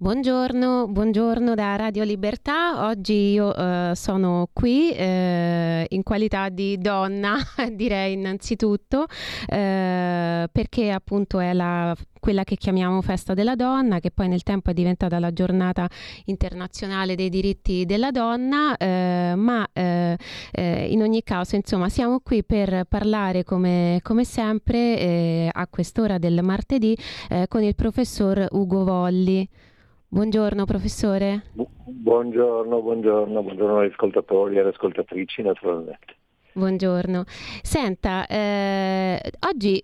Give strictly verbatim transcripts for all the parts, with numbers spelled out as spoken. Buongiorno, buongiorno da Radio Libertà. Oggi io eh, sono qui eh, in qualità di donna, direi innanzitutto, eh, perché appunto è la quella che chiamiamo Festa della Donna, che poi nel tempo è diventata la Giornata Internazionale dei Diritti della Donna, eh, ma eh, eh, in ogni caso, insomma, siamo qui per parlare come, come sempre eh, a quest'ora del martedì eh, con il professor Ugo Volli. Buongiorno professore. Buongiorno, buongiorno, buongiorno agli ascoltatori e alle ascoltatrici, naturalmente. Buongiorno. Senta, eh, oggi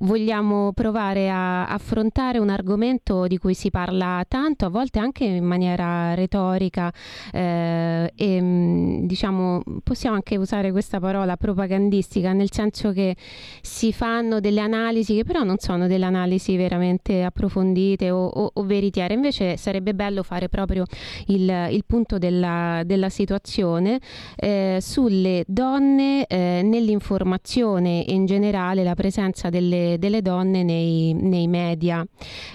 vogliamo provare a affrontare un argomento di cui si parla tanto, a volte anche in maniera retorica eh, e diciamo possiamo anche usare questa parola propagandistica, nel senso che si fanno delle analisi che però non sono delle analisi veramente approfondite o, o, o veritiere. Invece sarebbe bello fare proprio il, il punto della, della situazione eh, sulle donne Eh, nell'informazione e in generale la presenza delle, delle donne nei, nei media.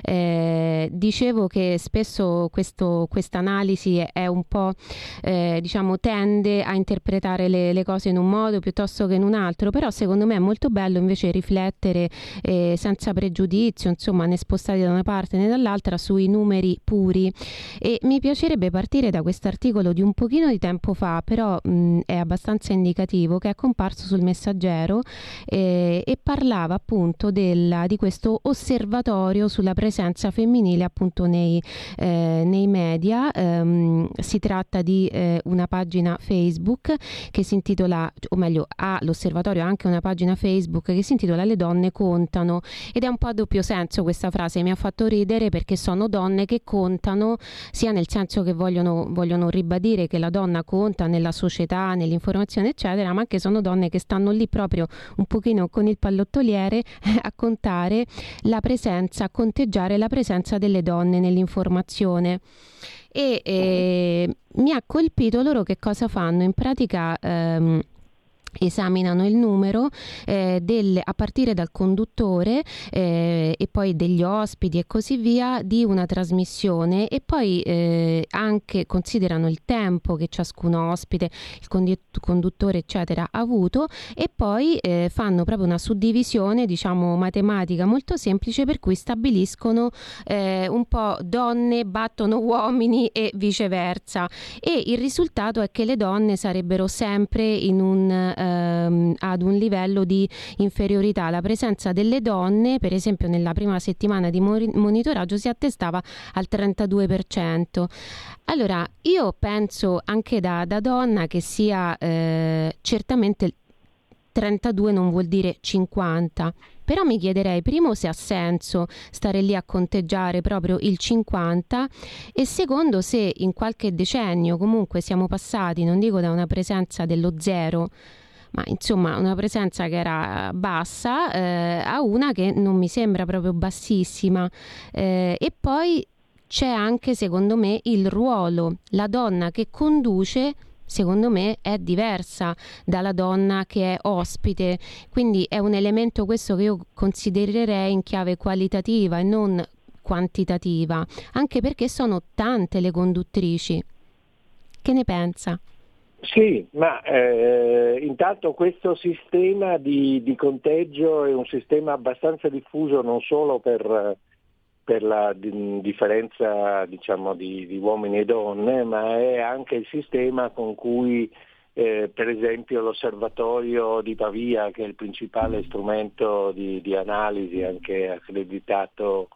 Eh, dicevo che spesso questo quest'analisi è un po' eh, diciamo tende a interpretare le, le cose in un modo piuttosto che in un altro, però secondo me è molto bello invece riflettere eh, senza pregiudizio, insomma, né spostati da una parte né dall'altra, sui numeri puri. E mi piacerebbe partire da questo articolo di un pochino di tempo fa, però mh, è abbastanza indicativo, che è comparso sul Messaggero eh, e parlava appunto della, di questo osservatorio sulla presenza femminile appunto nei, eh, nei media. Ehm, si tratta di eh, una pagina Facebook che si intitola, o meglio ha l'osservatorio anche una pagina Facebook che si intitola Le donne contano, ed è un po' a doppio senso questa frase, mi ha fatto ridere perché sono donne che contano, sia nel senso che vogliono, vogliono ribadire che la donna conta nella società, nell'informazione eccetera, ma anche sono donne che stanno lì proprio un pochino con il pallottoliere a contare la presenza, a conteggiare la presenza delle donne nell'informazione. E eh, mi ha colpito loro che cosa fanno in pratica. Ehm, esaminano il numero eh, del, a partire dal conduttore eh, e poi degli ospiti e così via di una trasmissione, e poi eh, anche considerano il tempo che ciascun ospite, il cond- conduttore eccetera ha avuto, e poi eh, fanno proprio una suddivisione diciamo matematica molto semplice, per cui stabiliscono eh, un po' donne battono uomini e viceversa, e il risultato è che le donne sarebbero sempre in un ad un livello di inferiorità. La presenza delle donne, per esempio, nella prima settimana di monitoraggio si attestava al trentadue per cento. Allora, io penso anche da, da donna che sia eh, certamente trentadue non vuol dire cinquanta, però mi chiederei primo se ha senso stare lì a conteggiare proprio il cinquanta, e secondo se in qualche decennio comunque siamo passati, non dico da una presenza dello zero, ma insomma una presenza che era bassa eh, a una che non mi sembra proprio bassissima. Eh, e poi c'è anche secondo me il ruolo, la donna che conduce secondo me è diversa dalla donna che è ospite, quindi è un elemento questo che io considererei in chiave qualitativa e non quantitativa, anche perché sono tante le conduttrici. Che ne pensa? Sì, ma eh, intanto questo sistema di, di conteggio è un sistema abbastanza diffuso, non solo per, per la di, differenza diciamo di, di uomini e donne, ma è anche il sistema con cui eh, per esempio l'osservatorio di Pavia, che è il principale strumento di, di analisi anche accreditato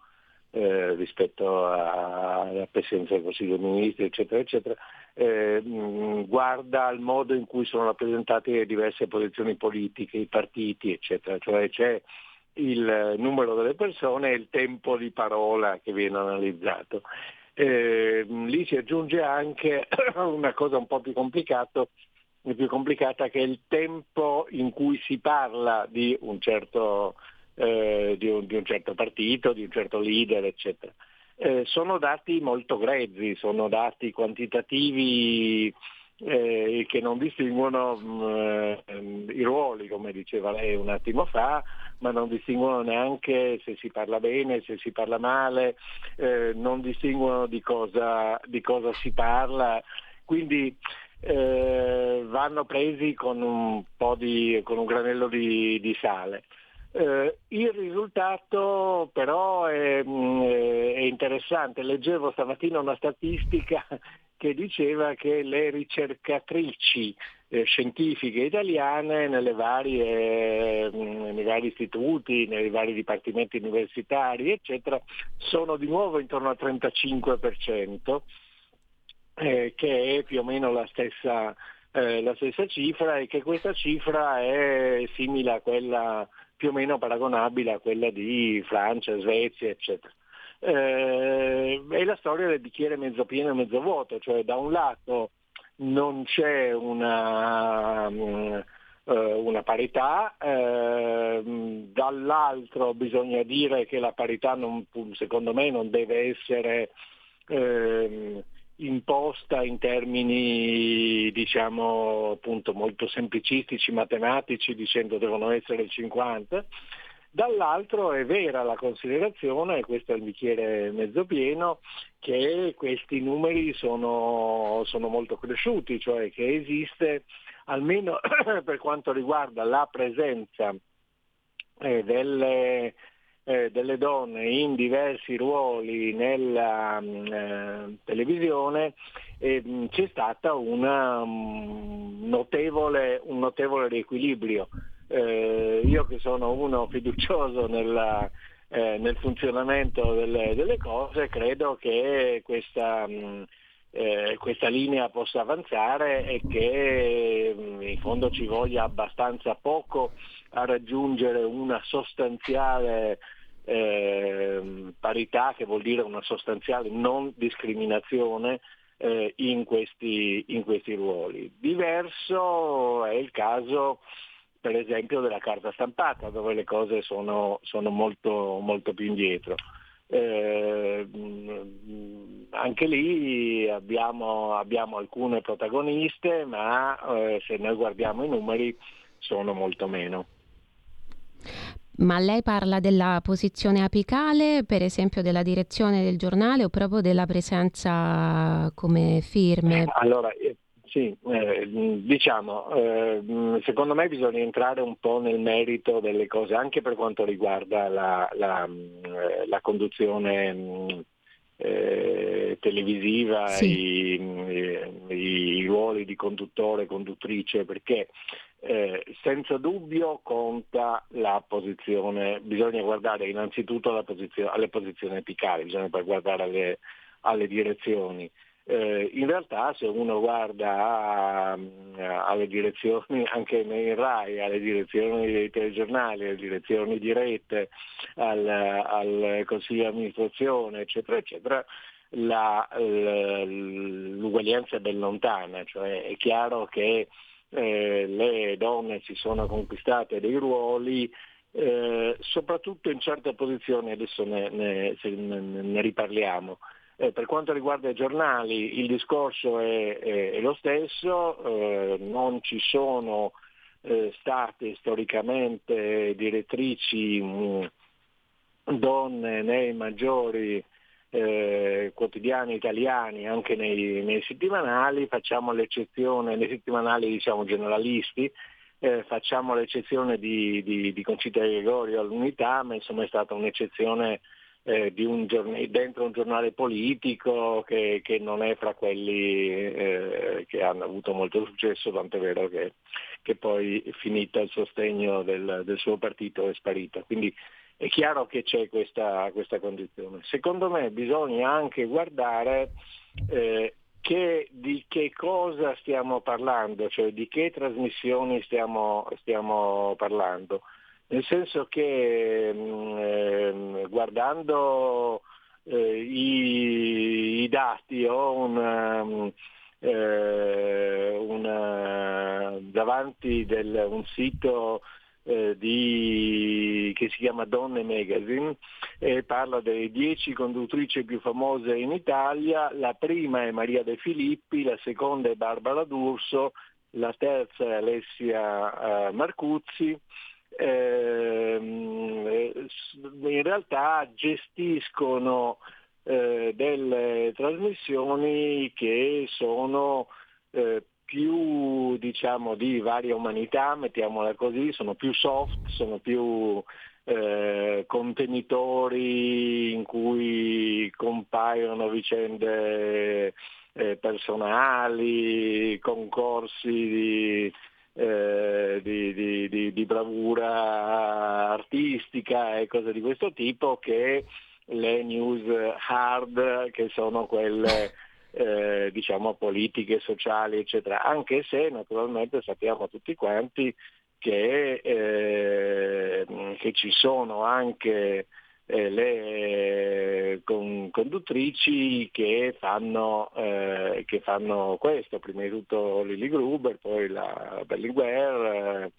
Eh, rispetto alla presenza del Consiglio dei Ministri eccetera eccetera, eh, mh, guarda al modo in cui sono rappresentate le diverse posizioni politiche, i partiti eccetera, cioè c'è il numero delle persone e il tempo di parola che viene analizzato. eh, lì si aggiunge anche una cosa un po' più complicato, più complicata, che è il tempo in cui si parla di un certo, eh, di, un, di un certo partito, di un certo leader, eccetera. Eh, sono dati molto grezzi, sono dati quantitativi eh, che non distinguono mh, i ruoli, come diceva lei un attimo fa, ma non distinguono neanche se si parla bene, se si parla male, eh, non distinguono di cosa, di cosa si parla, quindi eh, vanno presi con un po' di, con un granello di, di sale. Eh, il risultato però è, è interessante. Leggevo stamattina una statistica che diceva che le ricercatrici eh, scientifiche italiane nelle varie, nei vari istituti, nei vari dipartimenti universitari, eccetera, sono di nuovo intorno al trentacinque per cento, eh, che è più o meno la stessa, eh, la stessa cifra, e che questa cifra è simile a quella, più o meno paragonabile a quella di Francia, Svezia, eccetera. Eh, è la storia del bicchiere mezzo pieno e mezzo vuoto, cioè da un lato non c'è una, um, uh, una parità, eh, dall'altro bisogna dire che la parità non, secondo me non deve essere eh, imposta in termini, diciamo, appunto molto semplicistici, matematici, dicendo devono essere il cinquanta. Dall'altro è vera la considerazione, e questo è il bicchiere mezzo pieno, che questi numeri sono, sono molto cresciuti, cioè che esiste, almeno per quanto riguarda la presenza eh, delle, eh, delle donne in diversi ruoli nella eh, televisione, eh, c'è stata una, um, notevole, un notevole riequilibrio. Eh, io che sono uno fiducioso nella, eh, nel funzionamento delle, delle cose, credo che questa, mh, eh, questa linea possa avanzare, e che mh, in fondo ci voglia abbastanza poco a raggiungere una sostanziale eh, parità, che vuol dire una sostanziale non discriminazione eh, in questi, in questi ruoli. Diverso è il caso, per esempio, della carta stampata, dove le cose sono, sono molto, molto più indietro. Eh, anche lì abbiamo, abbiamo alcune protagoniste, ma eh, se noi guardiamo i numeri sono molto meno. Ma lei parla della posizione apicale, per esempio della direzione del giornale, o proprio della presenza come firme? Eh, allora... Sì, eh, diciamo, eh, secondo me bisogna entrare un po' nel merito delle cose, anche per quanto riguarda la, la, la conduzione eh, televisiva, sì. i, i, i ruoli di conduttore e conduttrice, perché eh, senza dubbio conta la posizione, bisogna guardare innanzitutto la posizione, alle posizioni apicali, bisogna poi guardare alle, alle direzioni. Eh, in realtà, se uno guarda a, a, alle direzioni, anche nei Rai, alle direzioni dei telegiornali, alle direzioni dirette, al, al Consiglio di amministrazione, eccetera, eccetera, la, l'uguaglianza è ben lontana, cioè è chiaro che eh, le donne si sono conquistate dei ruoli, eh, soprattutto in certe posizioni, adesso ne, ne, se, ne, ne riparliamo. Eh, per quanto riguarda i giornali il discorso è, è, è lo stesso, eh, non ci sono eh, state storicamente direttrici mh, donne nei maggiori eh, quotidiani italiani, anche nei, nei settimanali, facciamo l'eccezione, nei settimanali diciamo generalisti, eh, facciamo l'eccezione di, di, di Concita De Gregorio all'Unità, ma insomma è stata un'eccezione Eh, di un giorn- dentro un giornale politico che, che non è fra quelli eh, che hanno avuto molto successo, tant'è vero che, che poi è finita il sostegno del, del suo partito, è sparita. Quindi è chiaro che c'è questa, questa condizione. Secondo me bisogna anche guardare eh, che, di che cosa stiamo parlando, cioè di che trasmissioni stiamo, stiamo parlando. Nel senso che eh, guardando eh, i, i dati, ho un, eh, una, davanti del, un sito eh, di, che si chiama Donne Magazine, e parla delle dieci conduttrici più famose in Italia. La prima è Maria De Filippi, la seconda è Barbara D'Urso, la terza è Alessia eh, Marcuzzi. Eh, in realtà gestiscono eh, delle trasmissioni che sono eh, più, diciamo, di varia umanità, mettiamola così, sono più soft, sono più eh, contenitori in cui compaiono vicende eh, personali, concorsi di Eh, di, di, di, di bravura artistica e cose di questo tipo, che le news hard, che sono quelle eh, diciamo politiche, sociali, eccetera, anche se naturalmente sappiamo tutti quanti che, eh, che ci sono anche eh, le con, conduttrici che fanno eh, che fanno questo, prima di tutto Lili Gruber, poi la Berlinguer,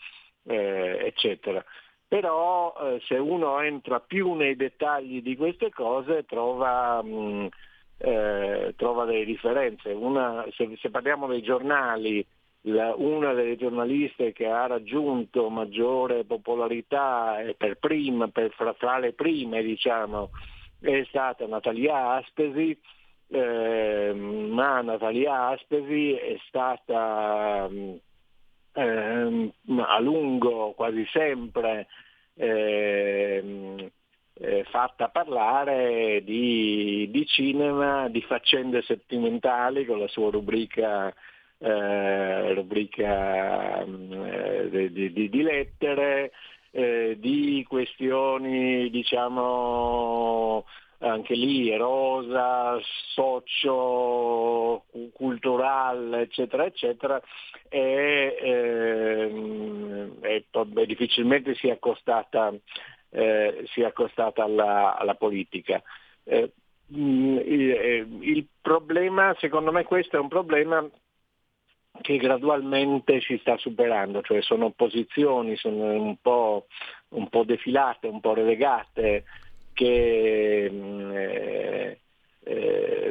eh, eccetera. Però eh, se uno entra più nei dettagli di queste cose trova mh, eh, trova delle differenze. Una, se, se parliamo dei giornali, la, una delle giornaliste che ha raggiunto maggiore popolarità e per prima, per, fra, fra le prime diciamo, è stata Natalia Aspesi, eh, ma Natalia Aspesi è stata eh, a lungo, quasi sempre, eh, eh, fatta parlare di, di cinema, di faccende sentimentali con la sua rubrica Eh, rubrica eh, di, di, di lettere, eh, di questioni diciamo anche lì erosa, socio, culturale, eccetera, eccetera, e, eh, e, e difficilmente si è accostata, eh, si è accostata alla, alla politica. Eh, il, il problema, secondo me, questo è un problema che gradualmente si sta superando, cioè sono posizioni, sono un po', un po' defilate, un po' relegate, che, eh,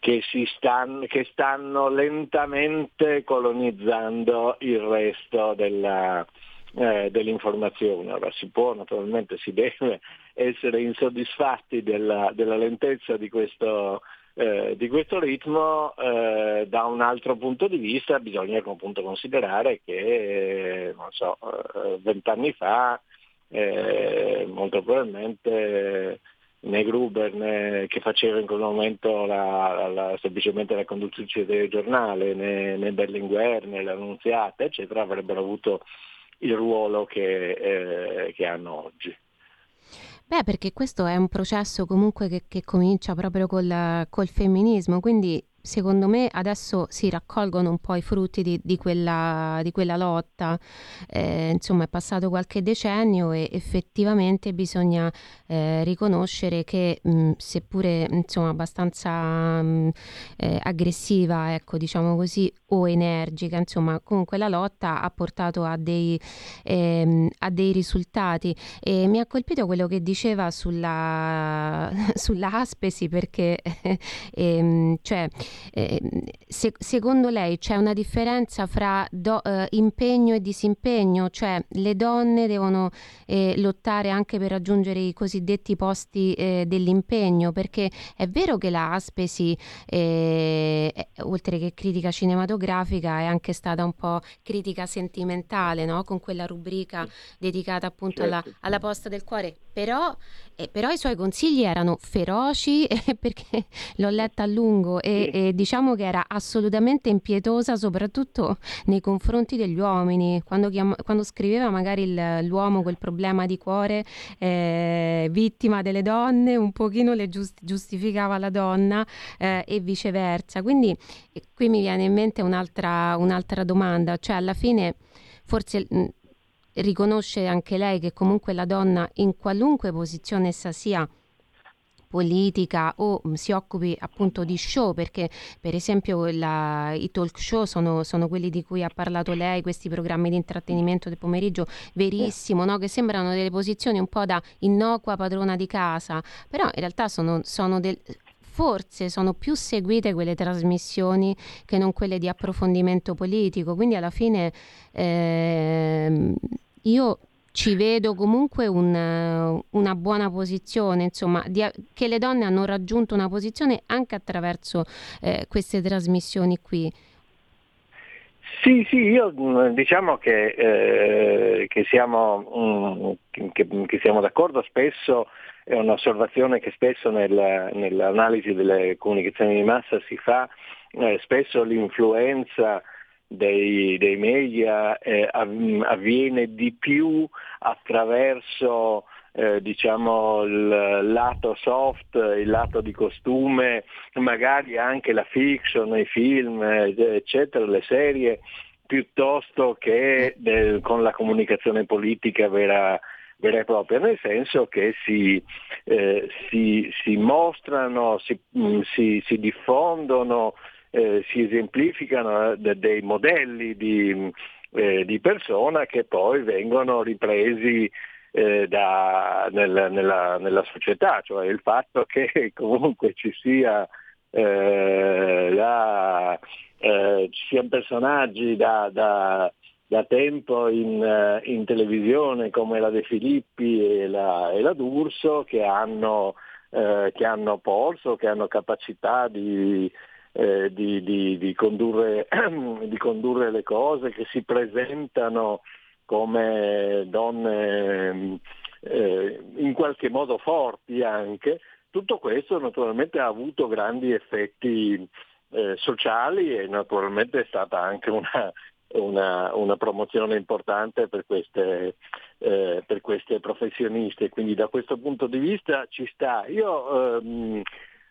che, si stanno, che stanno lentamente colonizzando il resto della, eh, dell'informazione. Ora si può, naturalmente si deve essere insoddisfatti della, della lentezza di questo Eh, di questo ritmo. Eh, da un altro punto di vista bisogna appunto considerare che, non so, vent'anni fa eh, molto probabilmente né Gruber, né, che faceva in quel momento la, la, semplicemente la conduttrice del giornale, né, né Berlinguer, né l'Annunziata, eccetera, avrebbero avuto il ruolo che, eh, che hanno oggi. Beh, perché questo è un processo comunque che, che comincia proprio col, col femminismo, quindi secondo me adesso si raccolgono un po' i frutti di, di, quella, di quella lotta. Eh, insomma, è passato qualche decennio e effettivamente bisogna eh, riconoscere che mh, seppure insomma abbastanza mh, eh, aggressiva, ecco, diciamo così, o energica, insomma comunque la lotta ha portato a dei, ehm, a dei risultati. E mi ha colpito quello che diceva sulla, sulla Aspesi, perché ehm, cioè Eh, se, secondo lei c'è una differenza fra do, eh, impegno e disimpegno, cioè le donne devono eh, lottare anche per raggiungere i cosiddetti posti eh, dell'impegno, perché è vero che la Aspesi eh, oltre che critica cinematografica è anche stata un po' critica sentimentale, no? Con quella rubrica dedicata appunto alla, alla posta del cuore, però, eh, però i suoi consigli erano feroci, eh, perché l'ho letta a lungo e, e diciamo che era assolutamente impietosa, soprattutto nei confronti degli uomini, quando, chiama, quando scriveva magari il, l'uomo quel problema di cuore eh, vittima delle donne, un pochino le giust, giustificava la donna eh, e viceversa. Quindi e qui mi viene in mente un'altra, un'altra domanda, cioè alla fine forse mh, riconosce anche lei che comunque la donna in qualunque posizione essa sia politica o mh, si occupi appunto di show, perché per esempio la, i talk show sono, sono quelli di cui ha parlato lei, questi programmi di intrattenimento del pomeriggio, verissimo, no? Che sembrano delle posizioni un po' da innocua padrona di casa, però in realtà sono, sono del... forse sono più seguite quelle trasmissioni che non quelle di approfondimento politico, quindi alla fine eh, io ci vedo comunque una, una buona posizione, insomma, di, che le donne hanno raggiunto una posizione anche attraverso eh, queste trasmissioni qui. Sì, sì, io diciamo che, eh, che, siamo, mm, che, che siamo d'accordo spesso. È un'osservazione che spesso nel, nell'analisi delle comunicazioni di massa si fa, eh, spesso l'influenza dei, dei media eh, avviene di più attraverso eh, diciamo il lato soft, il lato di costume, magari anche la fiction, i film, eccetera, le serie, piuttosto che del, con la comunicazione politica vera vera e propria, nel senso che si, eh, si, si mostrano, si, mh, si, si diffondono, eh, si esemplificano de, dei modelli di, eh, di persona che poi vengono ripresi eh, da, nel, nella, nella società, cioè il fatto che comunque ci sia eh, la, eh, ci siano personaggi da... da da tempo in, in televisione come la De Filippi e la, e la D'Urso che hanno, eh, che hanno polso, che hanno capacità di, eh, di, di, di, condurre, di condurre le cose, che si presentano come donne eh, in qualche modo forti anche, tutto questo naturalmente ha avuto grandi effetti eh, sociali e naturalmente è stata anche una... Una, una promozione importante per queste, eh, per queste professioniste, quindi da questo punto di vista ci sta. Io ehm,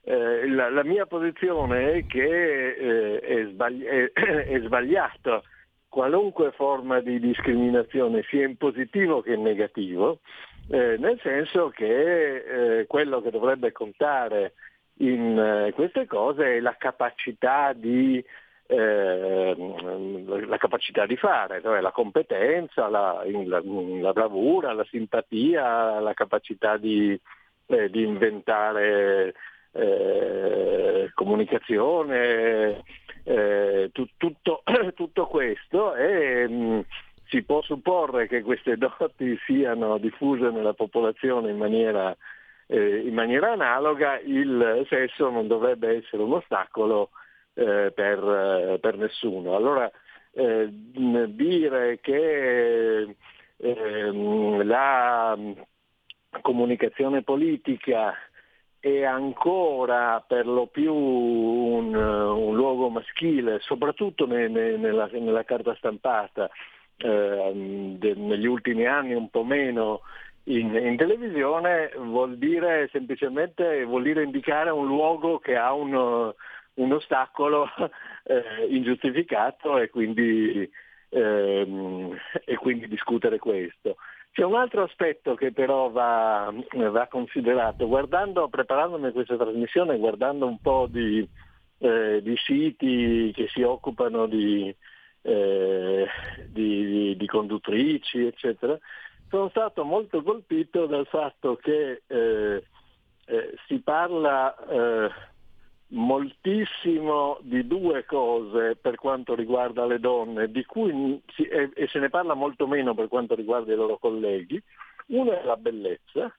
eh, la, la mia posizione è che eh, è, sbagli- è, è sbagliata qualunque forma di discriminazione, sia in positivo che in negativo, eh, nel senso che eh, quello che dovrebbe contare in eh, queste cose è la capacità di Eh, la capacità di fare, cioè la competenza, la, la, la bravura, la simpatia, la capacità di, eh, di inventare eh, comunicazione, eh, tu, tutto, tutto questo e mh, si può supporre che queste doti siano diffuse nella popolazione in maniera, eh, in maniera analoga. Il sesso non dovrebbe essere un ostacolo Eh, per, per nessuno. Allora eh, dire che eh, la comunicazione politica è ancora per lo più un, un luogo maschile, soprattutto ne, ne, nella, nella carta stampata, eh, de, negli ultimi anni un po' meno in, in televisione, vuol dire semplicemente vuol dire indicare un luogo che ha un un ostacolo eh, ingiustificato e quindi, ehm, e quindi discutere questo. C'è un altro aspetto che però va, va considerato, guardando, preparandomi a questa trasmissione, guardando un po' di, eh, di siti che si occupano di, eh, di, di conduttrici, eccetera, sono stato molto colpito dal fatto che eh, eh, si parla... Eh, moltissimo di due cose per quanto riguarda le donne, di cui si, e, e se ne parla molto meno per quanto riguarda i loro colleghi. Una è la bellezza,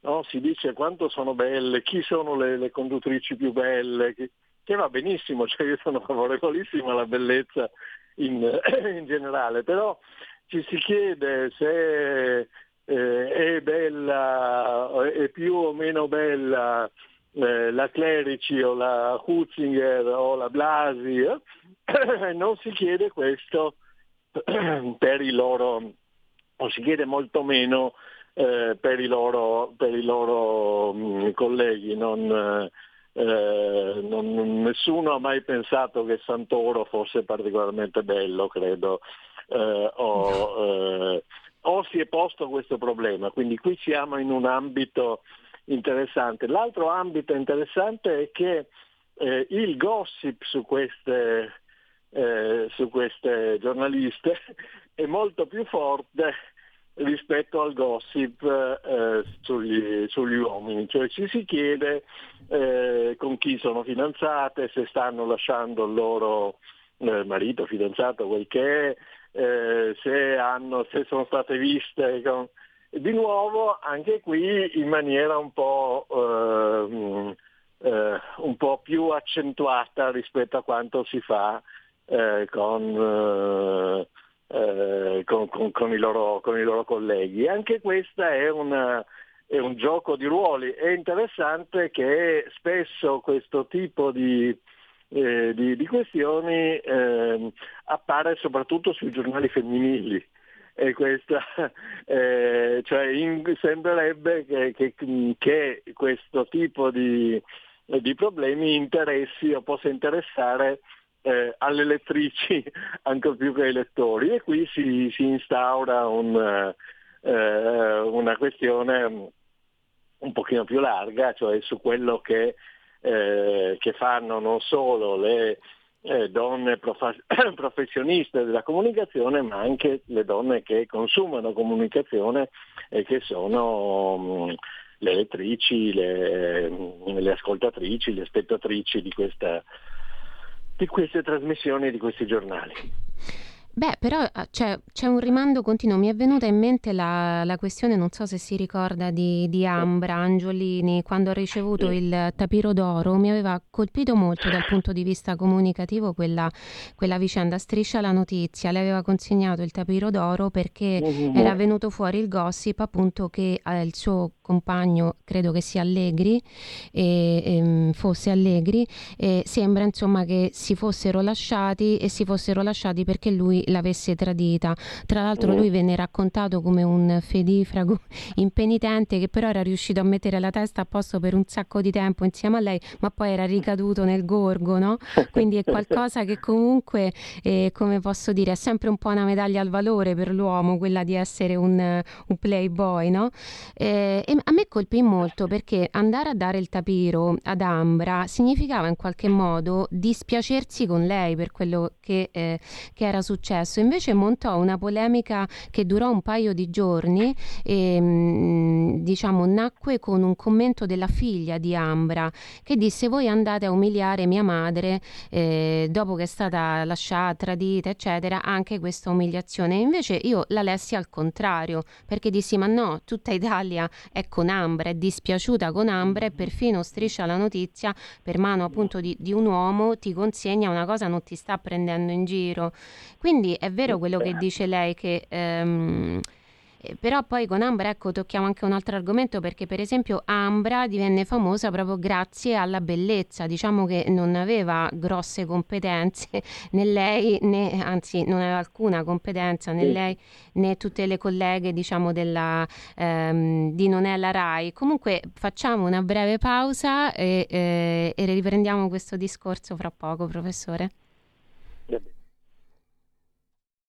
no? Si dice quanto sono belle, chi sono le, le conduttrici più belle, che, che va benissimo, cioè io sono favorevolissimo alla bellezza in, in generale, però ci si chiede se eh, è bella, è più o meno bella la Clerici o la Hunziker o la Blasi, non si chiede questo per i loro, o si chiede molto meno eh, per i loro, per i loro mh, colleghi. Non, eh, non, nessuno ha mai pensato che Santoro fosse particolarmente bello, credo, eh, o, eh, o si è posto questo problema. Quindi qui siamo in un ambito interessante. L'altro ambito interessante è che eh, il gossip su queste, eh, su queste giornaliste è molto più forte rispetto al gossip eh, sugli, sugli uomini, cioè ci si chiede eh, con chi sono fidanzate, se stanno lasciando il loro eh, marito, fidanzato, quel che è, eh, se, hanno, se sono state viste con... Di nuovo anche qui in maniera un po', eh, eh, un po' più accentuata rispetto a quanto si fa eh, con... Eh, Eh, con, con, con, i loro, con i loro colleghi. Anche questa è, una, è un gioco di ruoli. È interessante che spesso questo tipo di, eh, di, di questioni eh, appare soprattutto sui giornali femminili e questa eh, cioè in, sembrerebbe che, che, che questo tipo di, di problemi interessi o possa interessare Eh, alle lettrici ancora più che ai lettori, e qui si, si instaura un, eh, una questione un pochino più larga, cioè su quello che, eh, che fanno non solo le eh, donne prof- professioniste della comunicazione, ma anche le donne che consumano comunicazione e che sono mh, le lettrici, le, le ascoltatrici, le spettatrici di questa di queste trasmissioni, di questi giornali. Beh, però cioè, c'è un rimando continuo. Mi è venuta in mente la, la questione, non so se si ricorda, di, di Ambra Angiolini, quando ha ricevuto il tapiro d'oro. Mi aveva colpito molto dal punto di vista comunicativo quella, quella vicenda. Striscia la Notizia le aveva consegnato il tapiro d'oro perché era venuto fuori il gossip, appunto, che il suo compagno, credo che sia Allegri, e, e, fosse Allegri, e sembra insomma che si fossero lasciati e si fossero lasciati perché lui l'avesse tradita. Tra l'altro lui venne raccontato come un fedifrago impenitente che però era riuscito a mettere la testa a posto per un sacco di tempo insieme a lei, ma poi era ricaduto nel gorgo, no? Quindi è qualcosa che comunque eh, come posso dire, è sempre un po' una medaglia al valore per l'uomo, quella di essere un, un playboy, no? Eh, e a me colpì molto perché andare a dare il tapiro ad Ambra significava in qualche modo dispiacersi con lei per quello che, eh, che era successo. Invece montò una polemica che durò un paio di giorni e, diciamo, nacque con un commento della figlia di Ambra che disse: voi andate a umiliare mia madre eh, dopo che è stata lasciata, tradita, eccetera, anche questa umiliazione. Invece io la lessi al contrario, perché dissi: ma no, tutta Italia è con Ambra, è dispiaciuta con Ambra, e perfino Striscia la Notizia, per mano appunto di, di un uomo, ti consegna una cosa, non ti sta prendendo in giro. Quindi è vero quello che dice lei, che ehm, però poi con Ambra, ecco, tocchiamo anche un altro argomento, perché per esempio Ambra divenne famosa proprio grazie alla bellezza. Diciamo che non aveva grosse competenze né lei, né, anzi non aveva alcuna competenza né lei né tutte le colleghe, diciamo, della, ehm, di Non è la Rai. Comunque facciamo una breve pausa e, eh, e riprendiamo questo discorso fra poco, professore.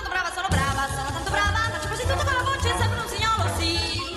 Brava, brava, sono tanto brava, brava, sono tanto brava, sono brava, sono tanto brava, faccio così tutto con la voce, sembra un signolo, sì.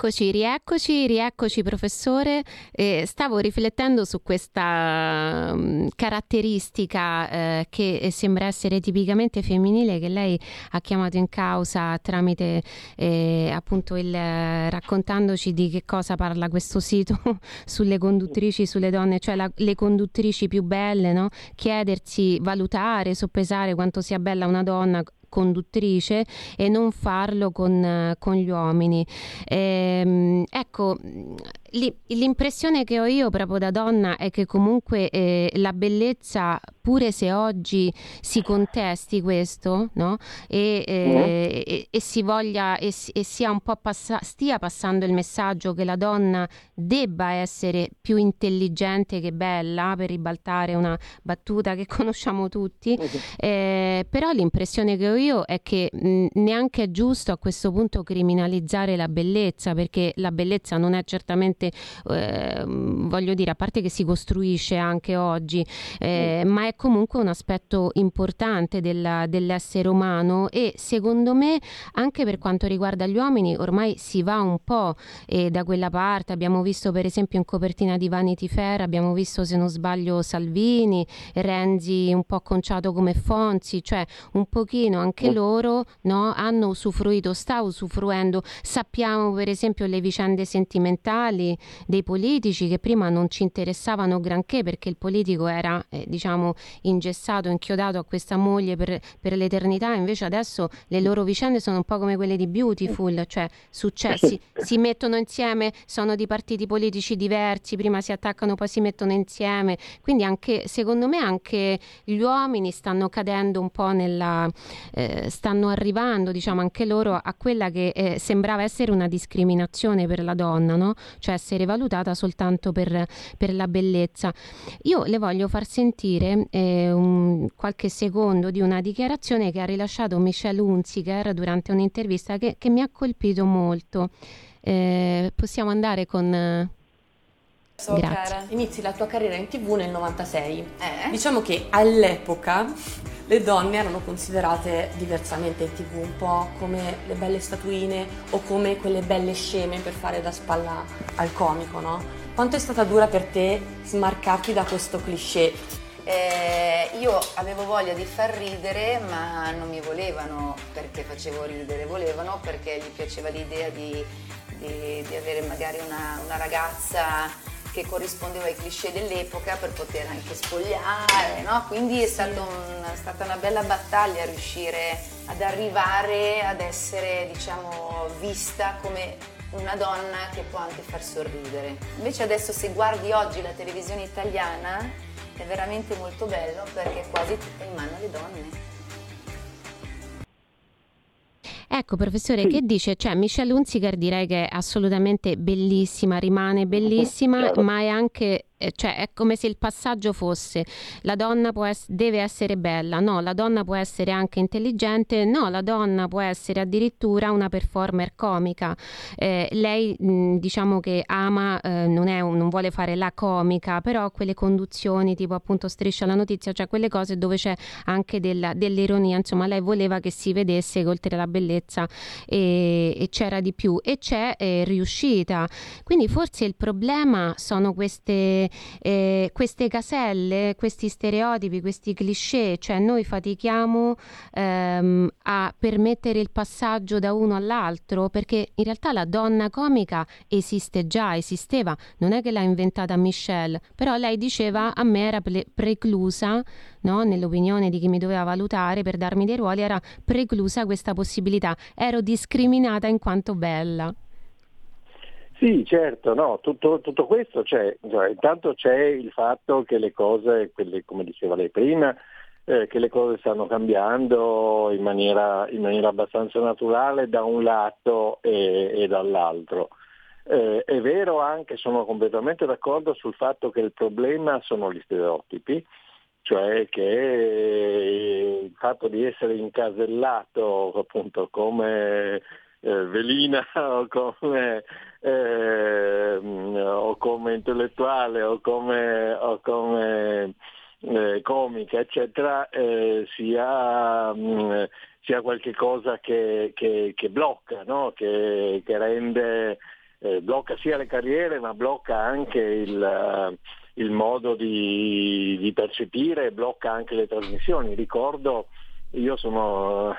Rieccoci, rieccoci, rieccoci professore. Eh, stavo riflettendo su questa um, caratteristica eh, che sembra essere tipicamente femminile, che lei ha chiamato in causa tramite eh, appunto il eh, raccontandoci di che cosa parla questo sito sulle conduttrici, sulle donne, cioè la, le conduttrici più belle, no? Chiedersi, valutare, soppesare quanto sia bella una donna conduttrice e non farlo con, con gli uomini. Ehm, ecco, li, l'impressione che ho io proprio da donna è che comunque eh, la bellezza, pure se oggi si contesti questo, no? E, eh, mm. e, e si voglia e, e sia un po' passa, stia passando il messaggio che la donna debba essere più intelligente che bella, per ribaltare una battuta che conosciamo tutti, mm. eh, però l'impressione che ho io è che mh, neanche è giusto a questo punto criminalizzare la bellezza, perché la bellezza non è certamente eh, voglio dire, a parte che si costruisce anche oggi, eh, mm. ma è comunque un aspetto importante della, dell'essere umano, e secondo me anche per quanto riguarda gli uomini ormai si va un po' eh, da quella parte. Abbiamo visto per esempio in copertina di Vanity Fair, abbiamo visto se non sbaglio Salvini, Renzi un po' conciato come Fonzi, cioè un pochino anche loro, no, hanno usufruito, sta usufruendo. Sappiamo per esempio le vicende sentimentali dei politici, che prima non ci interessavano granché perché il politico era eh, diciamo ingessato, inchiodato a questa moglie per, per l'eternità. Invece adesso le loro vicende sono un po' come quelle di Beautiful, cioè successi, si mettono insieme, sono di partiti politici diversi, prima si attaccano poi si mettono insieme, quindi anche secondo me anche gli uomini stanno cadendo un po' nella eh, stanno arrivando diciamo anche loro a quella che eh, sembrava essere una discriminazione per la donna, no? Cioè essere valutata soltanto per, per la bellezza. Io le voglio far sentire Eh, un, qualche secondo di una dichiarazione che ha rilasciato Michelle Hunziker durante un'intervista che, che mi ha colpito molto. Eh, possiamo andare con... So, cara, inizi la tua carriera in tivù nel novantasei. Eh? Diciamo che all'epoca le donne erano considerate diversamente in tivù, un po' come le belle statuine o come quelle belle sceme per fare da spalla al comico, no? Quanto è stata dura per te smarcarti da questo cliché? Eh, io avevo voglia di far ridere, ma non mi volevano perché facevo ridere, volevano perché gli piaceva l'idea di, di, di avere magari una, una ragazza che corrispondeva ai cliché dell'epoca per poter anche spogliare, no? Quindi è stato un, è stata una bella battaglia riuscire ad arrivare ad essere, diciamo, vista come una donna che può anche far sorridere. Invece adesso, se guardi oggi la televisione italiana, è veramente molto bello perché è quasi tutta in mano alle donne. Ecco professore, sì. Che dice? Cioè Michelle Hunziker direi che è assolutamente bellissima, rimane bellissima, sì, ma è anche... cioè è come se il passaggio fosse la donna può es- deve essere bella, no, la donna può essere anche intelligente, no, la donna può essere addirittura una performer comica. Eh, lei mh, diciamo che ama, eh, non, è un, non vuole fare la comica, però quelle conduzioni tipo appunto Striscia la Notizia, cioè quelle cose dove c'è anche della, dell'ironia, insomma lei voleva che si vedesse che oltre alla bellezza e, e c'era di più, e c'è eh, riuscita. Quindi forse il problema sono queste Eh, queste caselle, questi stereotipi, questi cliché, cioè noi fatichiamo ehm, a permettere il passaggio da uno all'altro, perché in realtà la donna comica esiste già, esisteva, non è che l'ha inventata Michelle, però lei diceva a me era pre- preclusa, no? Nell'opinione di chi mi doveva valutare per darmi dei ruoli era preclusa questa possibilità, ero discriminata in quanto bella. Sì, certo, no, tutto, tutto questo c'è, cioè, intanto c'è il fatto che le cose, quelle, come diceva lei prima, eh, che le cose stanno cambiando in maniera, in maniera abbastanza naturale da un lato e, e dall'altro. Eh, è vero anche, sono completamente d'accordo sul fatto che il problema sono gli stereotipi, cioè che il fatto di essere incasellato appunto come... Eh, velina o come, eh, o come intellettuale o come, o come eh, comica eccetera, eh, sia, mh, sia qualche cosa che, che, che blocca, no? che, che rende eh, blocca sia le carriere, ma blocca anche il, uh, il modo di, di percepire, blocca anche le trasmissioni. Ricordo, io sono,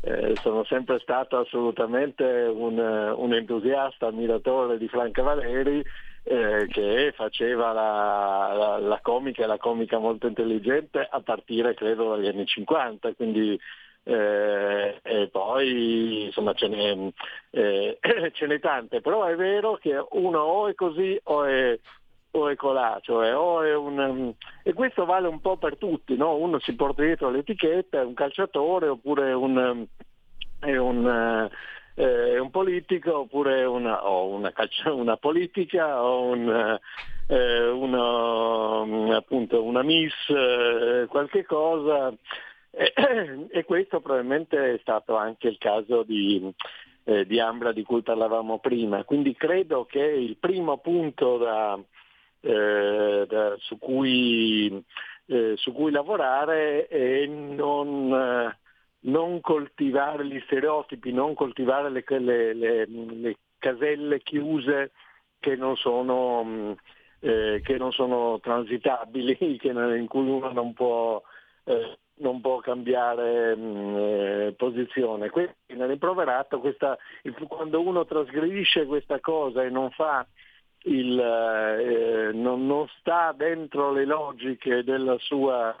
eh, sono sempre stato assolutamente un, un entusiasta ammiratore di Franca Valeri, Eh, che faceva la, la, la comica, la comica molto intelligente a partire credo dagli anni cinquanta, quindi eh, e poi insomma ce n'è, eh, ce n'è tante, però è vero che uno o è così o è, o è colà, cioè o è un, e questo vale un po' per tutti, no? Uno si porta dietro l'etichetta, è un calciatore oppure un, è un è eh, un politico oppure una, o una, calcio, una politica o un, eh, uno, appunto una miss, eh, qualche cosa, e, e questo probabilmente è stato anche il caso di, eh, di Ambra di cui parlavamo prima. Quindi credo che il primo punto da, eh, da, su, cui, eh, su cui lavorare è non... Eh, non coltivare gli stereotipi, non coltivare le, le, le, le caselle chiuse che non sono, eh, che non sono transitabili, che, in cui uno non può, eh, non può cambiare eh, posizione. Questo nel rimproverato, questa, quando uno trasgredisce questa cosa e non fa il eh, non, non sta dentro le logiche della sua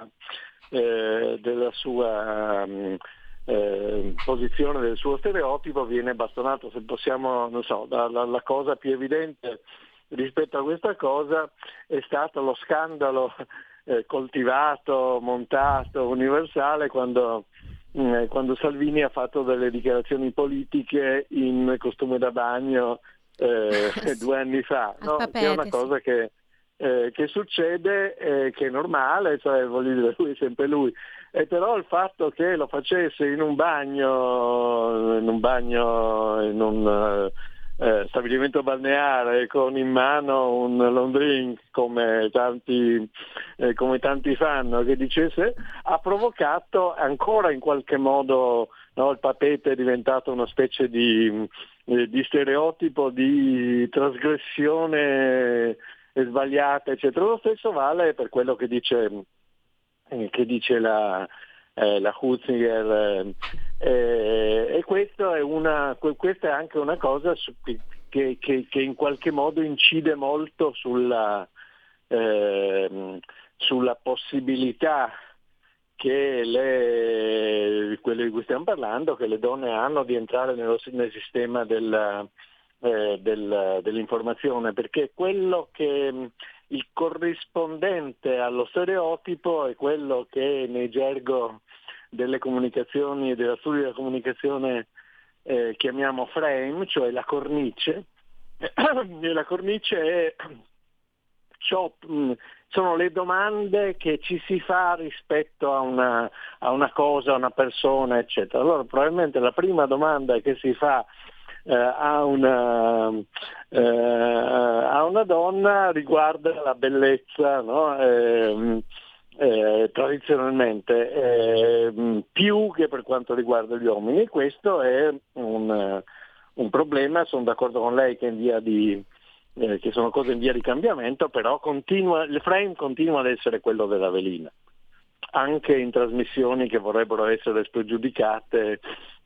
Eh, della sua um, eh, posizione, del suo stereotipo, viene bastonato. Se possiamo, non so, la, la, la cosa più evidente rispetto a questa cosa è stato lo scandalo eh, coltivato, montato, universale quando, mh, quando Salvini ha fatto delle dichiarazioni politiche in costume da bagno eh, due anni fa, no? Che è una cosa che Eh, che succede, eh, che è normale, cioè voglio dire, lui è sempre lui, e però il fatto che lo facesse in un bagno, in un bagno, in un eh, stabilimento balneare con in mano un long drink come tanti, eh, come tanti fanno, che dicesse, ha provocato ancora in qualche modo, no, il papete è diventato una specie di, eh, di stereotipo di trasgressione sbagliata, eccetera. Lo stesso vale per quello che dice che dice la eh, la Hunziker, eh, e questo è una questa è anche una cosa su, che, che che in qualche modo incide molto sulla eh, sulla possibilità che le quelle di cui stiamo parlando, che le donne hanno di entrare nello, nel sistema del Eh, del, dell'informazione, perché quello che il corrispondente allo stereotipo è quello che nei gergo delle comunicazioni e della studio della comunicazione eh, chiamiamo frame, cioè la cornice, e la cornice è ciò, sono le domande che ci si fa rispetto a una, a una cosa, a una persona, eccetera. Allora probabilmente la prima domanda che si fa Eh, a, una, eh, a una donna riguarda la bellezza, no? eh, eh, tradizionalmente eh, più che per quanto riguarda gli uomini, e questo è un, un problema. Sono d'accordo con lei che, in via di, eh, che sono cose in via di cambiamento, però continua, il frame continua ad essere quello della velina, anche in trasmissioni che vorrebbero essere spregiudicate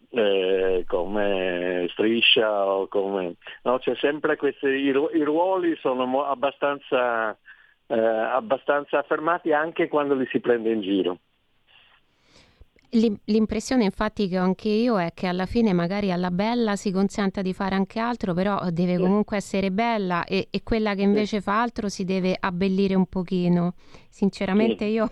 Eh, come Striscia o come, no, c'è sempre questi, i, ru- i ruoli sono mo- abbastanza eh, abbastanza affermati anche quando li si prende in giro. L'impressione infatti che ho anche io è che alla fine magari alla bella si consenta di fare anche altro, però deve comunque essere bella, e, e quella che invece fa altro si deve abbellire un pochino. Sinceramente io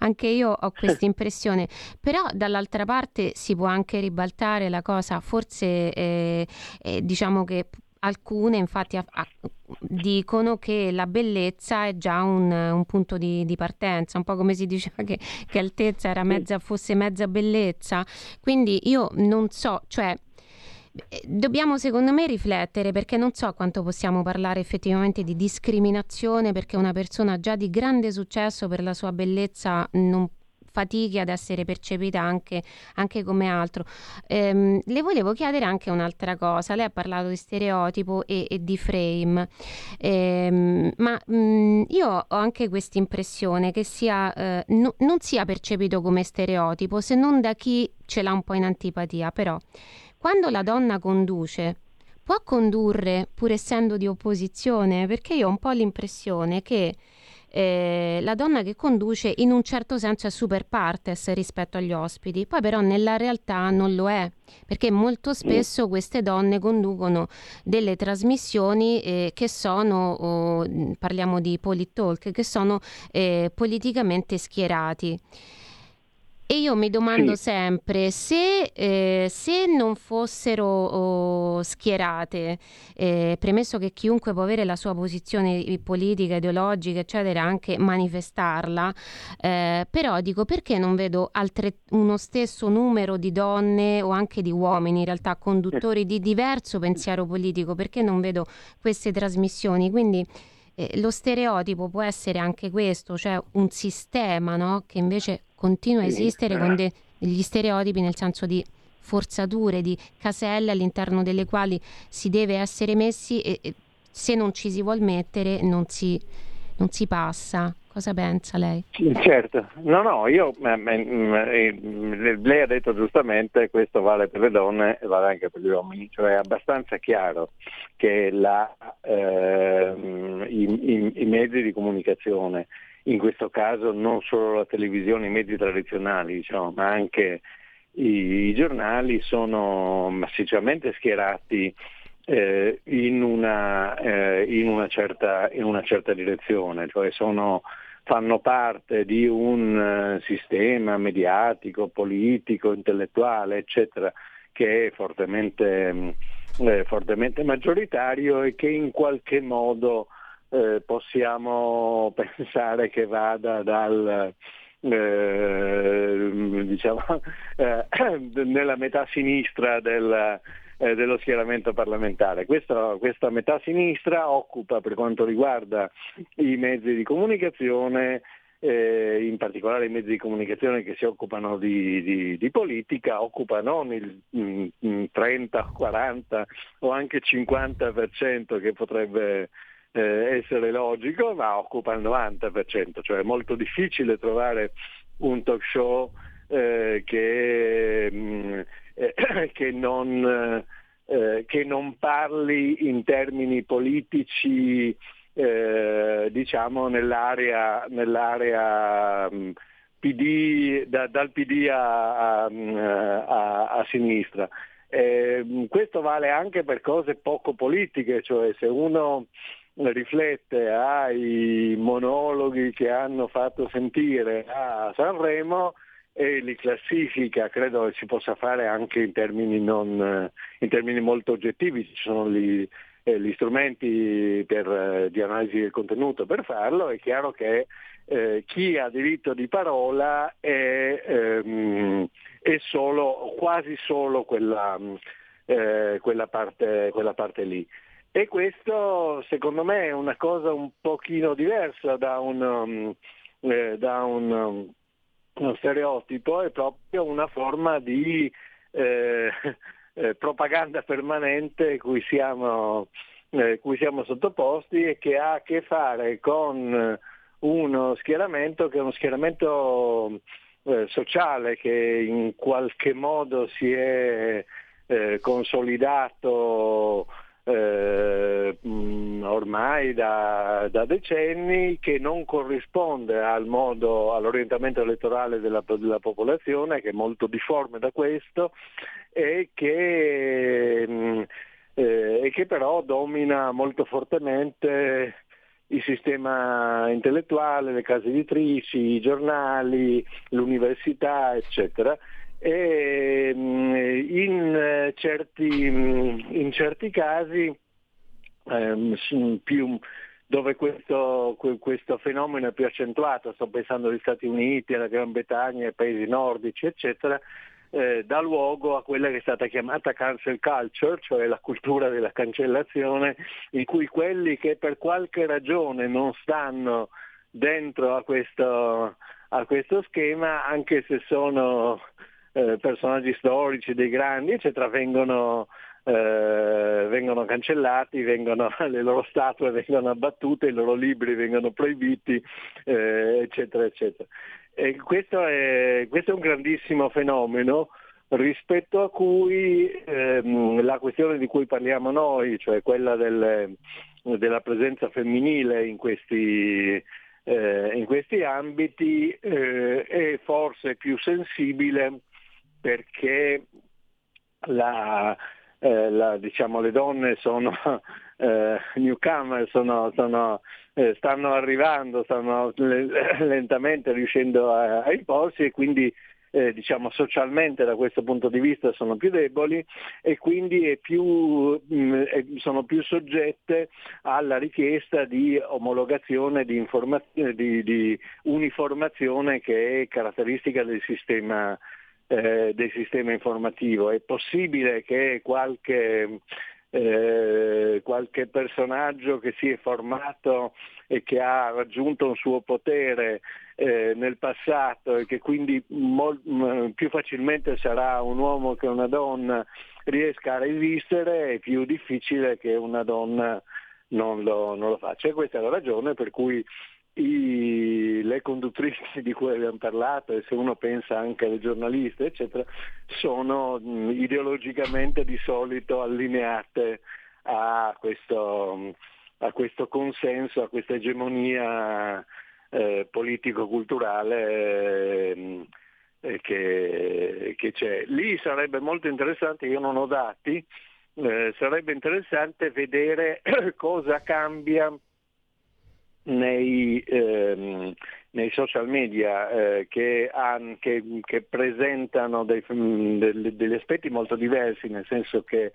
anche io ho questa impressione, però dall'altra parte si può anche ribaltare la cosa, forse eh, eh, diciamo che alcune infatti a, a, dicono che la bellezza è già un, un punto di, di partenza, un po' come si diceva che, che altezza era mezza, fosse mezza bellezza. Quindi io non so, cioè dobbiamo secondo me riflettere, perché non so quanto possiamo parlare effettivamente di discriminazione, perché una persona già di grande successo per la sua bellezza non fatichi ad essere percepita anche, anche come altro. Ehm, le volevo chiedere anche un'altra cosa. Lei ha parlato di stereotipo e, e di frame, ehm, ma mh, io ho anche questa impressione che sia, eh, n- non sia percepito come stereotipo, se non da chi ce l'ha un po' in antipatia. Però quando la donna conduce, può condurre pur essendo di opposizione? Perché io ho un po' l'impressione che Eh, la donna che conduce in un certo senso è super partes rispetto agli ospiti, poi però nella realtà non lo è, perché molto spesso queste donne conducono delle trasmissioni eh, che sono, oh, parliamo di politalk, che sono eh, politicamente schierati. E io mi domando sì. sempre se, eh, se non fossero oh, schierate, eh, premesso che chiunque può avere la sua posizione politica, ideologica, eccetera, anche manifestarla, eh, però dico, perché non vedo altre, uno stesso numero di donne o anche di uomini, in realtà conduttori di diverso pensiero politico, perché non vedo queste trasmissioni? Quindi eh, lo stereotipo può essere anche questo, cioè un sistema, no? Che invece continua a esistere con de- degli stereotipi, nel senso di forzature, di caselle all'interno delle quali si deve essere messi, e, e se non ci si vuol mettere non si, non si passa. Cosa pensa lei? Certo, no no, io eh, eh, lei ha detto giustamente, questo vale per le donne e vale anche per gli uomini, cioè è abbastanza chiaro che la, eh, i, i, i mezzi di comunicazione, in questo caso non solo la televisione, i mezzi tradizionali, diciamo, ma anche i, i giornali, sono massicciamente schierati eh, in una eh, in una certa in una certa direzione, cioè sono fanno parte di un uh, sistema mediatico, politico, intellettuale, eccetera, che è fortemente mh, eh, fortemente maggioritario e che in qualche modo Eh, possiamo pensare che vada dal eh, diciamo eh, nella metà sinistra del, eh, dello schieramento parlamentare. Questa, questa metà sinistra occupa, per quanto riguarda i mezzi di comunicazione, eh, in particolare i mezzi di comunicazione che si occupano di, di, di politica, occupa non il mh, trenta, quaranta o anche cinquanta per cento che potrebbe essere logico, ma occupa il novanta per cento, cioè è molto difficile trovare un talk show eh, che, mh, eh, che, non, eh, che non parli in termini politici, eh, diciamo nell'area, nell'area mh, P D, da, dal P D a, a, a, a sinistra. Eh, questo vale anche per cose poco politiche, cioè se uno riflette ai monologhi che hanno fatto sentire a Sanremo e li classifica, credo che si possa fare anche in termini, non, in termini molto oggettivi, ci sono gli, eh, gli strumenti per, di analisi del contenuto per farlo. È chiaro che eh, chi ha diritto di parola è, ehm, è solo, quasi solo quella, eh, quella, parte, quella parte lì. E questo secondo me è una cosa un pochino diversa da un, um, eh, da un um, uno stereotipo, è proprio una forma di eh, eh, propaganda permanente cui siamo, eh, cui siamo sottoposti, e che ha a che fare con uno schieramento che è uno schieramento eh, sociale, che in qualche modo si è eh, consolidato Eh, ormai da, da decenni, che non corrisponde al modo, all'orientamento elettorale della, della popolazione, che è molto difforme da questo, e che, eh, e che però domina molto fortemente il sistema intellettuale, le case editrici, i giornali, l'università, eccetera. E in certi, in certi casi ehm, più, dove questo, questo fenomeno è più accentuato, sto pensando agli Stati Uniti, alla Gran Bretagna, ai paesi nordici, eccetera, eh, dà luogo a quella che è stata chiamata cancel culture, cioè la cultura della cancellazione, in cui quelli che per qualche ragione non stanno dentro a questo a questo schema, anche se sono eh, personaggi storici dei grandi, eccetera, vengono, eh, vengono cancellati, vengono, le loro statue vengono abbattute, i loro libri vengono proibiti, eh, eccetera, eccetera. E questo è, questo è un grandissimo fenomeno, rispetto a cui ehm, la questione di cui parliamo noi, cioè quella del, della presenza femminile in questi, eh, in questi ambiti, eh, è forse più sensibile, perché la, eh, la, diciamo, le donne sono eh, newcomer, sono, sono, eh, stanno arrivando, stanno lentamente riuscendo a, a imporsi, e quindi Eh, diciamo socialmente da questo punto di vista sono più deboli, e quindi è più, mh, è, sono più soggette alla richiesta di omologazione, di, informa- di, di uniformazione, che è caratteristica del sistema, eh, del sistema informativo. È possibile che qualche, eh, qualche personaggio che si è formato e che ha raggiunto un suo potere eh, nel passato, e che quindi mol- m- più facilmente sarà un uomo che una donna, riesca a resistere, è più difficile che una donna non lo, non lo faccia. E questa è la ragione per cui i, le conduttrici di cui abbiamo parlato, e se uno pensa anche alle giornaliste, eccetera, sono m- ideologicamente di solito allineate a questo... M- a questo consenso, a questa egemonia eh, politico-culturale eh, eh, che, che c'è. Lì sarebbe molto interessante, io non ho dati, eh, sarebbe interessante vedere cosa cambia nei, ehm, nei social media eh, che, han, che, che presentano dei, dei, degli aspetti molto diversi, nel senso che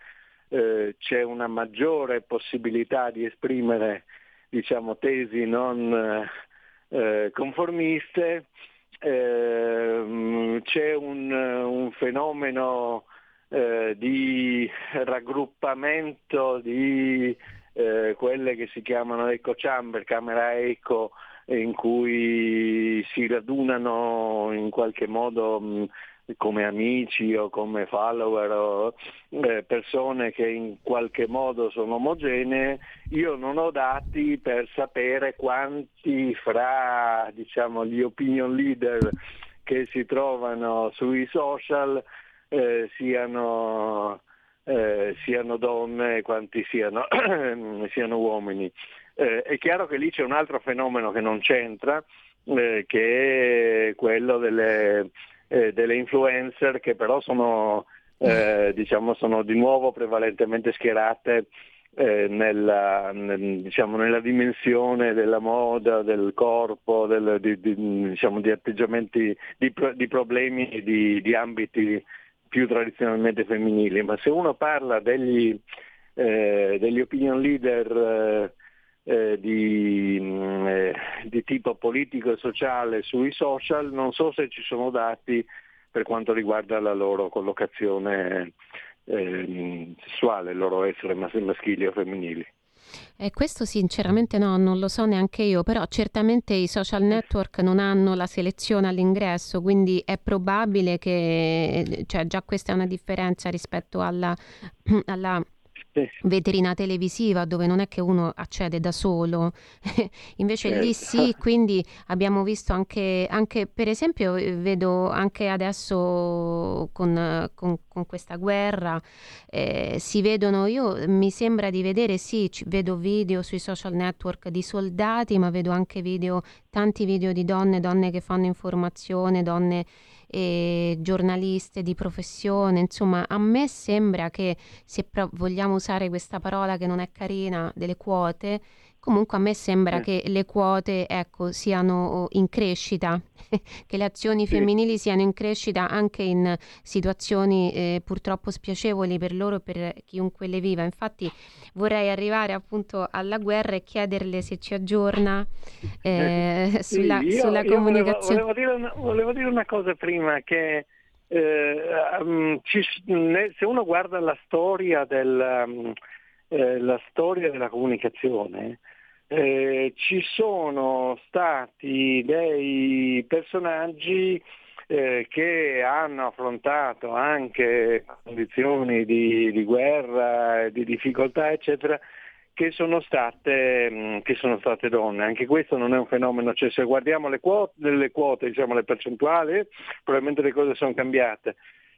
Eh, c'è una maggiore possibilità di esprimere, diciamo, tesi non eh, conformiste, eh, c'è un, un fenomeno eh, di raggruppamento di eh, quelle che si chiamano eco chamber, camera eco, in cui si radunano in qualche modo mh, come amici o come follower o eh, persone che in qualche modo sono omogenee. Io non ho dati per sapere quanti fra, diciamo, gli opinion leader che si trovano sui social eh, siano, eh, siano donne e quanti siano, siano uomini. Eh, è chiaro che lì c'è un altro fenomeno che non c'entra, eh, che è quello delle Eh, delle influencer, che però sono, eh, diciamo, sono di nuovo prevalentemente schierate eh, nella, nel, diciamo, nella dimensione della moda, del corpo, del, di, di, diciamo, di atteggiamenti, di, di problemi, di, di ambiti più tradizionalmente femminili. Ma se uno parla degli, eh, degli opinion leader eh, eh, di... Eh, di tipo politico e sociale sui social, non so se ci sono dati per quanto riguarda la loro collocazione eh, sessuale, il loro essere mas- maschili o femminili. Eh, questo sinceramente no, non lo so neanche io, però certamente i social network non hanno la selezione all'ingresso, quindi è probabile che, cioè, già questa è una differenza rispetto alla... alla... vetrina televisiva, dove non è che uno accede da solo invece certo. Lì sì, quindi abbiamo visto anche, anche per esempio vedo anche adesso con, con, con questa guerra eh, si vedono, io mi sembra di vedere, sì, vedo video sui social network di soldati, ma vedo anche video, tanti video di donne, donne che fanno informazione, donne e giornaliste di professione. Insomma, a me sembra che, se pro- vogliamo usare questa parola che non è carina, delle quote, comunque a me sembra eh. che le quote, ecco, siano in crescita, che le azioni sì. femminili siano in crescita anche in situazioni eh, purtroppo spiacevoli per loro e per chiunque le viva. Infatti vorrei arrivare appunto alla guerra e chiederle se ci aggiorna eh, sì, sulla, io, sulla io comunicazione. Volevo, volevo, dire una, volevo dire una cosa prima, che eh, um, ci, ne, se uno guarda la storia, del, um, eh, la storia della comunicazione, eh, ci sono stati dei personaggi eh, che hanno affrontato anche condizioni di, di guerra, di difficoltà, eccetera, che sono state che sono state donne. Anche questo non è un fenomeno, cioè se guardiamo le quote, le quote, diciamo le percentuali, probabilmente le cose sono cambiate.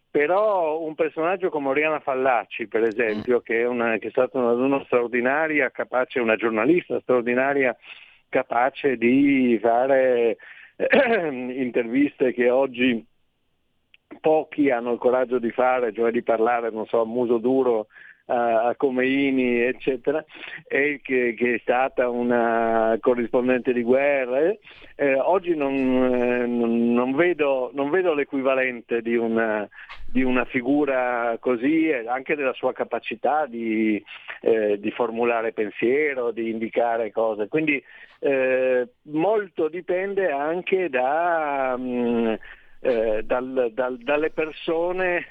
Però un personaggio come Oriana Fallaci, per esempio, che è, una, che è stata una donna straordinaria, capace, una giornalista straordinaria, capace di fare eh, interviste che oggi pochi hanno il coraggio di fare, cioè di parlare, non so, a muso duro a Comeini, eccetera, e che, che è stata una corrispondente di guerra. Eh, oggi non, eh, non vedo non vedo l'equivalente di una di una figura così, e anche della sua capacità di eh, di formulare pensiero, di indicare cose. Quindi eh, molto dipende anche da mh, Eh, dal, dal, dalle persone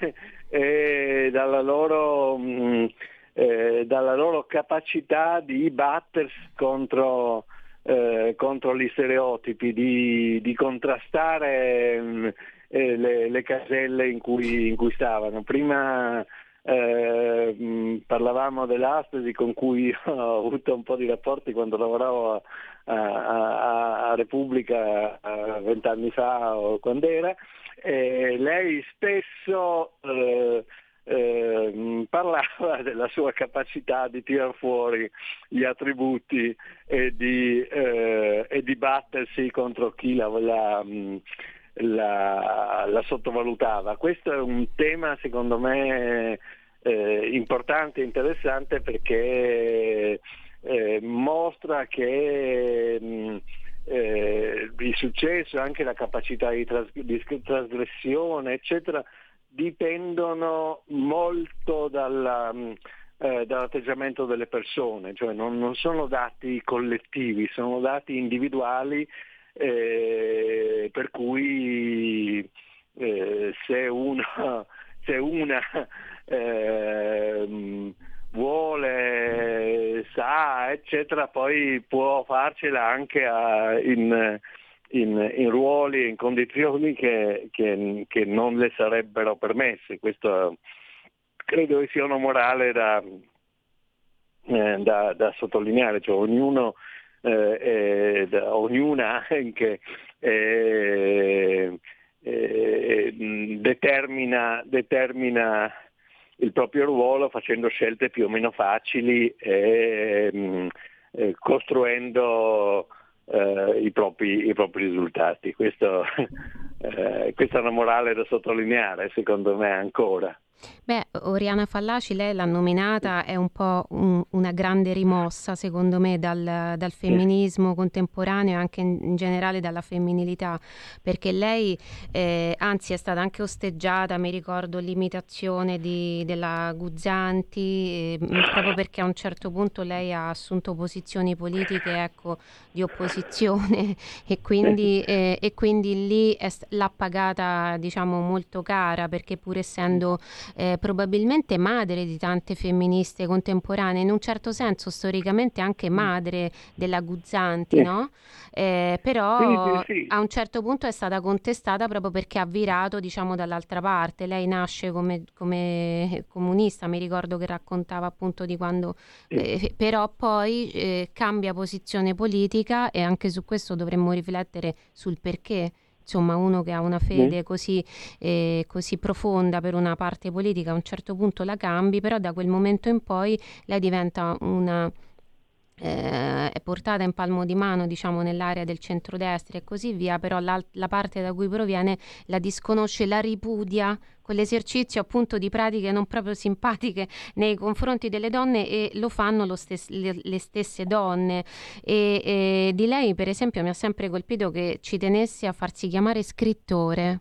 e dalla loro, mh, eh, dalla loro capacità di battersi contro, eh, contro gli stereotipi, di, di contrastare mh, eh, le, le caselle in cui, in cui stavano. Prima eh, mh, parlavamo dell'Aspesi, con cui ho avuto un po' di rapporti quando lavoravo a A, a Repubblica vent'anni fa o quando era, e lei spesso eh, eh, parlava della sua capacità di tirar fuori gli attributi e di, eh, e di battersi contro chi la, la, la, la sottovalutava. Questo è un tema secondo me eh, importante e interessante, perché Eh, mostra che mh, eh, il successo e anche la capacità di, tras- di trasgressione, eccetera, dipendono molto dalla, mh, eh, dall'atteggiamento delle persone, cioè non, non sono dati collettivi, sono dati individuali, eh, per cui eh, se una, se una eh, mh, vuole, sa, eccetera, poi può farcela anche a, in, in, in ruoli e in condizioni che, che, che non le sarebbero permesse. Questo credo che sia una morale da, eh, da, da sottolineare, cioè ognuno eh, è, da, ognuna anche eh, eh, determina determina il proprio ruolo facendo scelte più o meno facili e mh, eh, costruendo eh, i, propri, i propri risultati. Questo, eh, questa è una morale da sottolineare, secondo me, ancora. Beh, Oriana Fallaci, lei l'ha nominata, è un po' un, una grande rimossa, secondo me, dal, dal femminismo contemporaneo e anche in, in generale dalla femminilità, perché lei eh, anzi è stata anche osteggiata, mi ricordo l'imitazione di, della Guzzanti, eh, proprio perché a un certo punto lei ha assunto posizioni politiche, ecco, di opposizione, e quindi, eh, e quindi lì è, l'ha pagata, diciamo, molto cara, perché pur essendo Eh, probabilmente madre di tante femministe contemporanee, in un certo senso storicamente anche madre della Guzzanti, no? Eh, però sì, sì, sì. A un certo punto è stata contestata proprio perché ha virato, diciamo, dall'altra parte. Lei nasce come, come comunista, mi ricordo che raccontava appunto di quando eh, però poi eh, cambia posizione politica, e anche su questo dovremmo riflettere sul perché. Insomma, uno che ha una fede così, eh, così profonda per una parte politica, a un certo punto la cambi, però da quel momento in poi lei diventa una... Eh, è portata in palmo di mano, diciamo, nell'area del centrodestra e così via, però la, la parte da cui proviene la disconosce, la ripudia, quell'esercizio appunto di pratiche non proprio simpatiche nei confronti delle donne, e lo fanno lo stes- le, le stesse donne. E, e di lei, per esempio, mi ha sempre colpito che ci tenesse a farsi chiamare scrittore.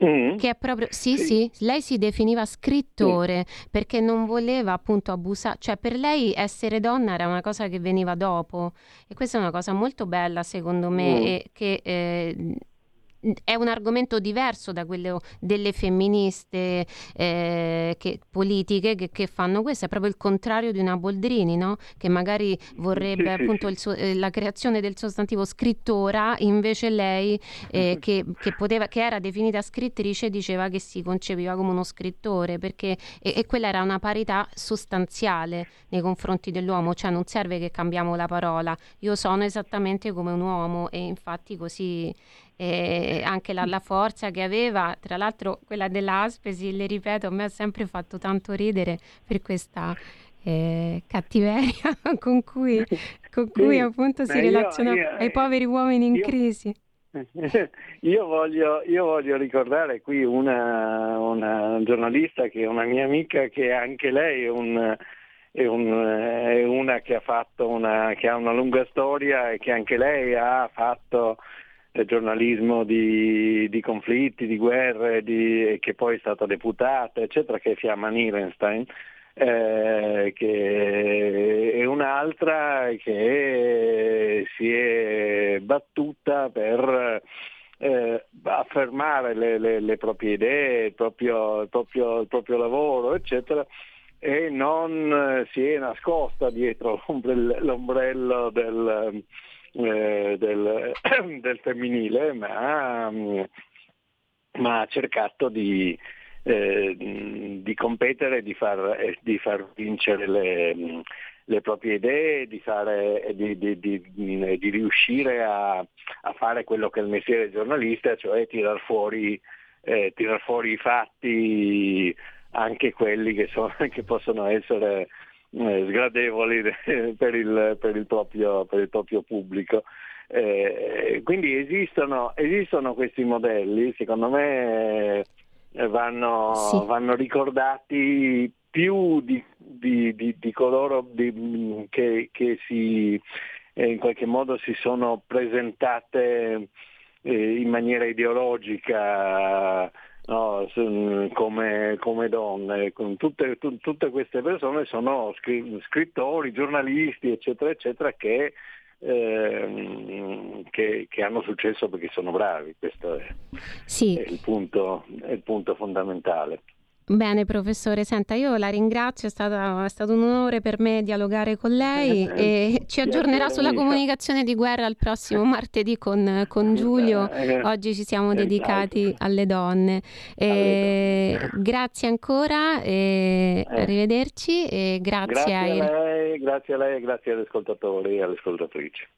Che è proprio, sì, sì, sì, lei si definiva scrittore, sì, perché non voleva appunto abusare, cioè per lei essere donna era una cosa che veniva dopo, e questa è una cosa molto bella, secondo me, mm. e che eh, è un argomento diverso da quello delle femministe eh, che, politiche che, che fanno questo, è proprio il contrario di una Boldrini, no? Che magari vorrebbe sì, appunto sì. Il suo, eh, la creazione del sostantivo scrittora, invece lei eh, che, che, poteva, che era definita scrittrice diceva che si concepiva come uno scrittore, perché e, e quella era una parità sostanziale nei confronti dell'uomo, cioè non serve che cambiamo la parola, io sono esattamente come un uomo, e infatti così... E anche la, la forza che aveva, tra l'altro quella della Aspesi, le ripeto, a me ha sempre fatto tanto ridere per questa eh, cattiveria con cui, con sì, cui appunto si io, relaziona io, ai poveri uomini in io, crisi. Io voglio, io voglio ricordare qui una, una giornalista che è una mia amica, che anche lei è un... È, un, è una che ha fatto una che ha una lunga storia e che anche lei ha fatto giornalismo di, di conflitti, di guerre, di, che poi è stata deputata, eccetera, che è Fiamma Nirenstein, eh, che è un'altra che si è battuta per eh, affermare le, le, le proprie idee, il proprio, il proprio, il proprio lavoro, eccetera, e non si è nascosta dietro l'ombrello del... Eh, del, del femminile, ma, ma ha cercato di, eh, di competere, di far, di far vincere le, le proprie idee, di, fare, di, di, di, di riuscire a, a fare quello che è il mestiere giornalista, cioè tirar fuori, eh, tirar fuori i fatti, anche quelli che, sono, che possono essere sgradevoli per il, per il proprio, per il proprio pubblico. Eh, quindi esistono, esistono questi modelli, secondo me vanno, sì. vanno ricordati più di, di, di, di coloro di, che, che si eh, in qualche modo si sono presentate eh, in maniera ideologica. No, come, come donne, tutte, tutte queste persone sono scrittori, giornalisti, eccetera, eccetera, che, eh, che, che hanno successo perché sono bravi, questo è, sì. è, il punto, è il punto fondamentale. Bene, professore, senta, io la ringrazio, è, stata, è stato un onore per me dialogare con lei e ci aggiornerà sulla comunicazione di guerra il prossimo martedì con, con Giulio. Oggi ci siamo dedicati alle donne. E grazie ancora, e arrivederci. E grazie, grazie a lei, grazie a lei, grazie agli ascoltatori e alle ascoltatrici.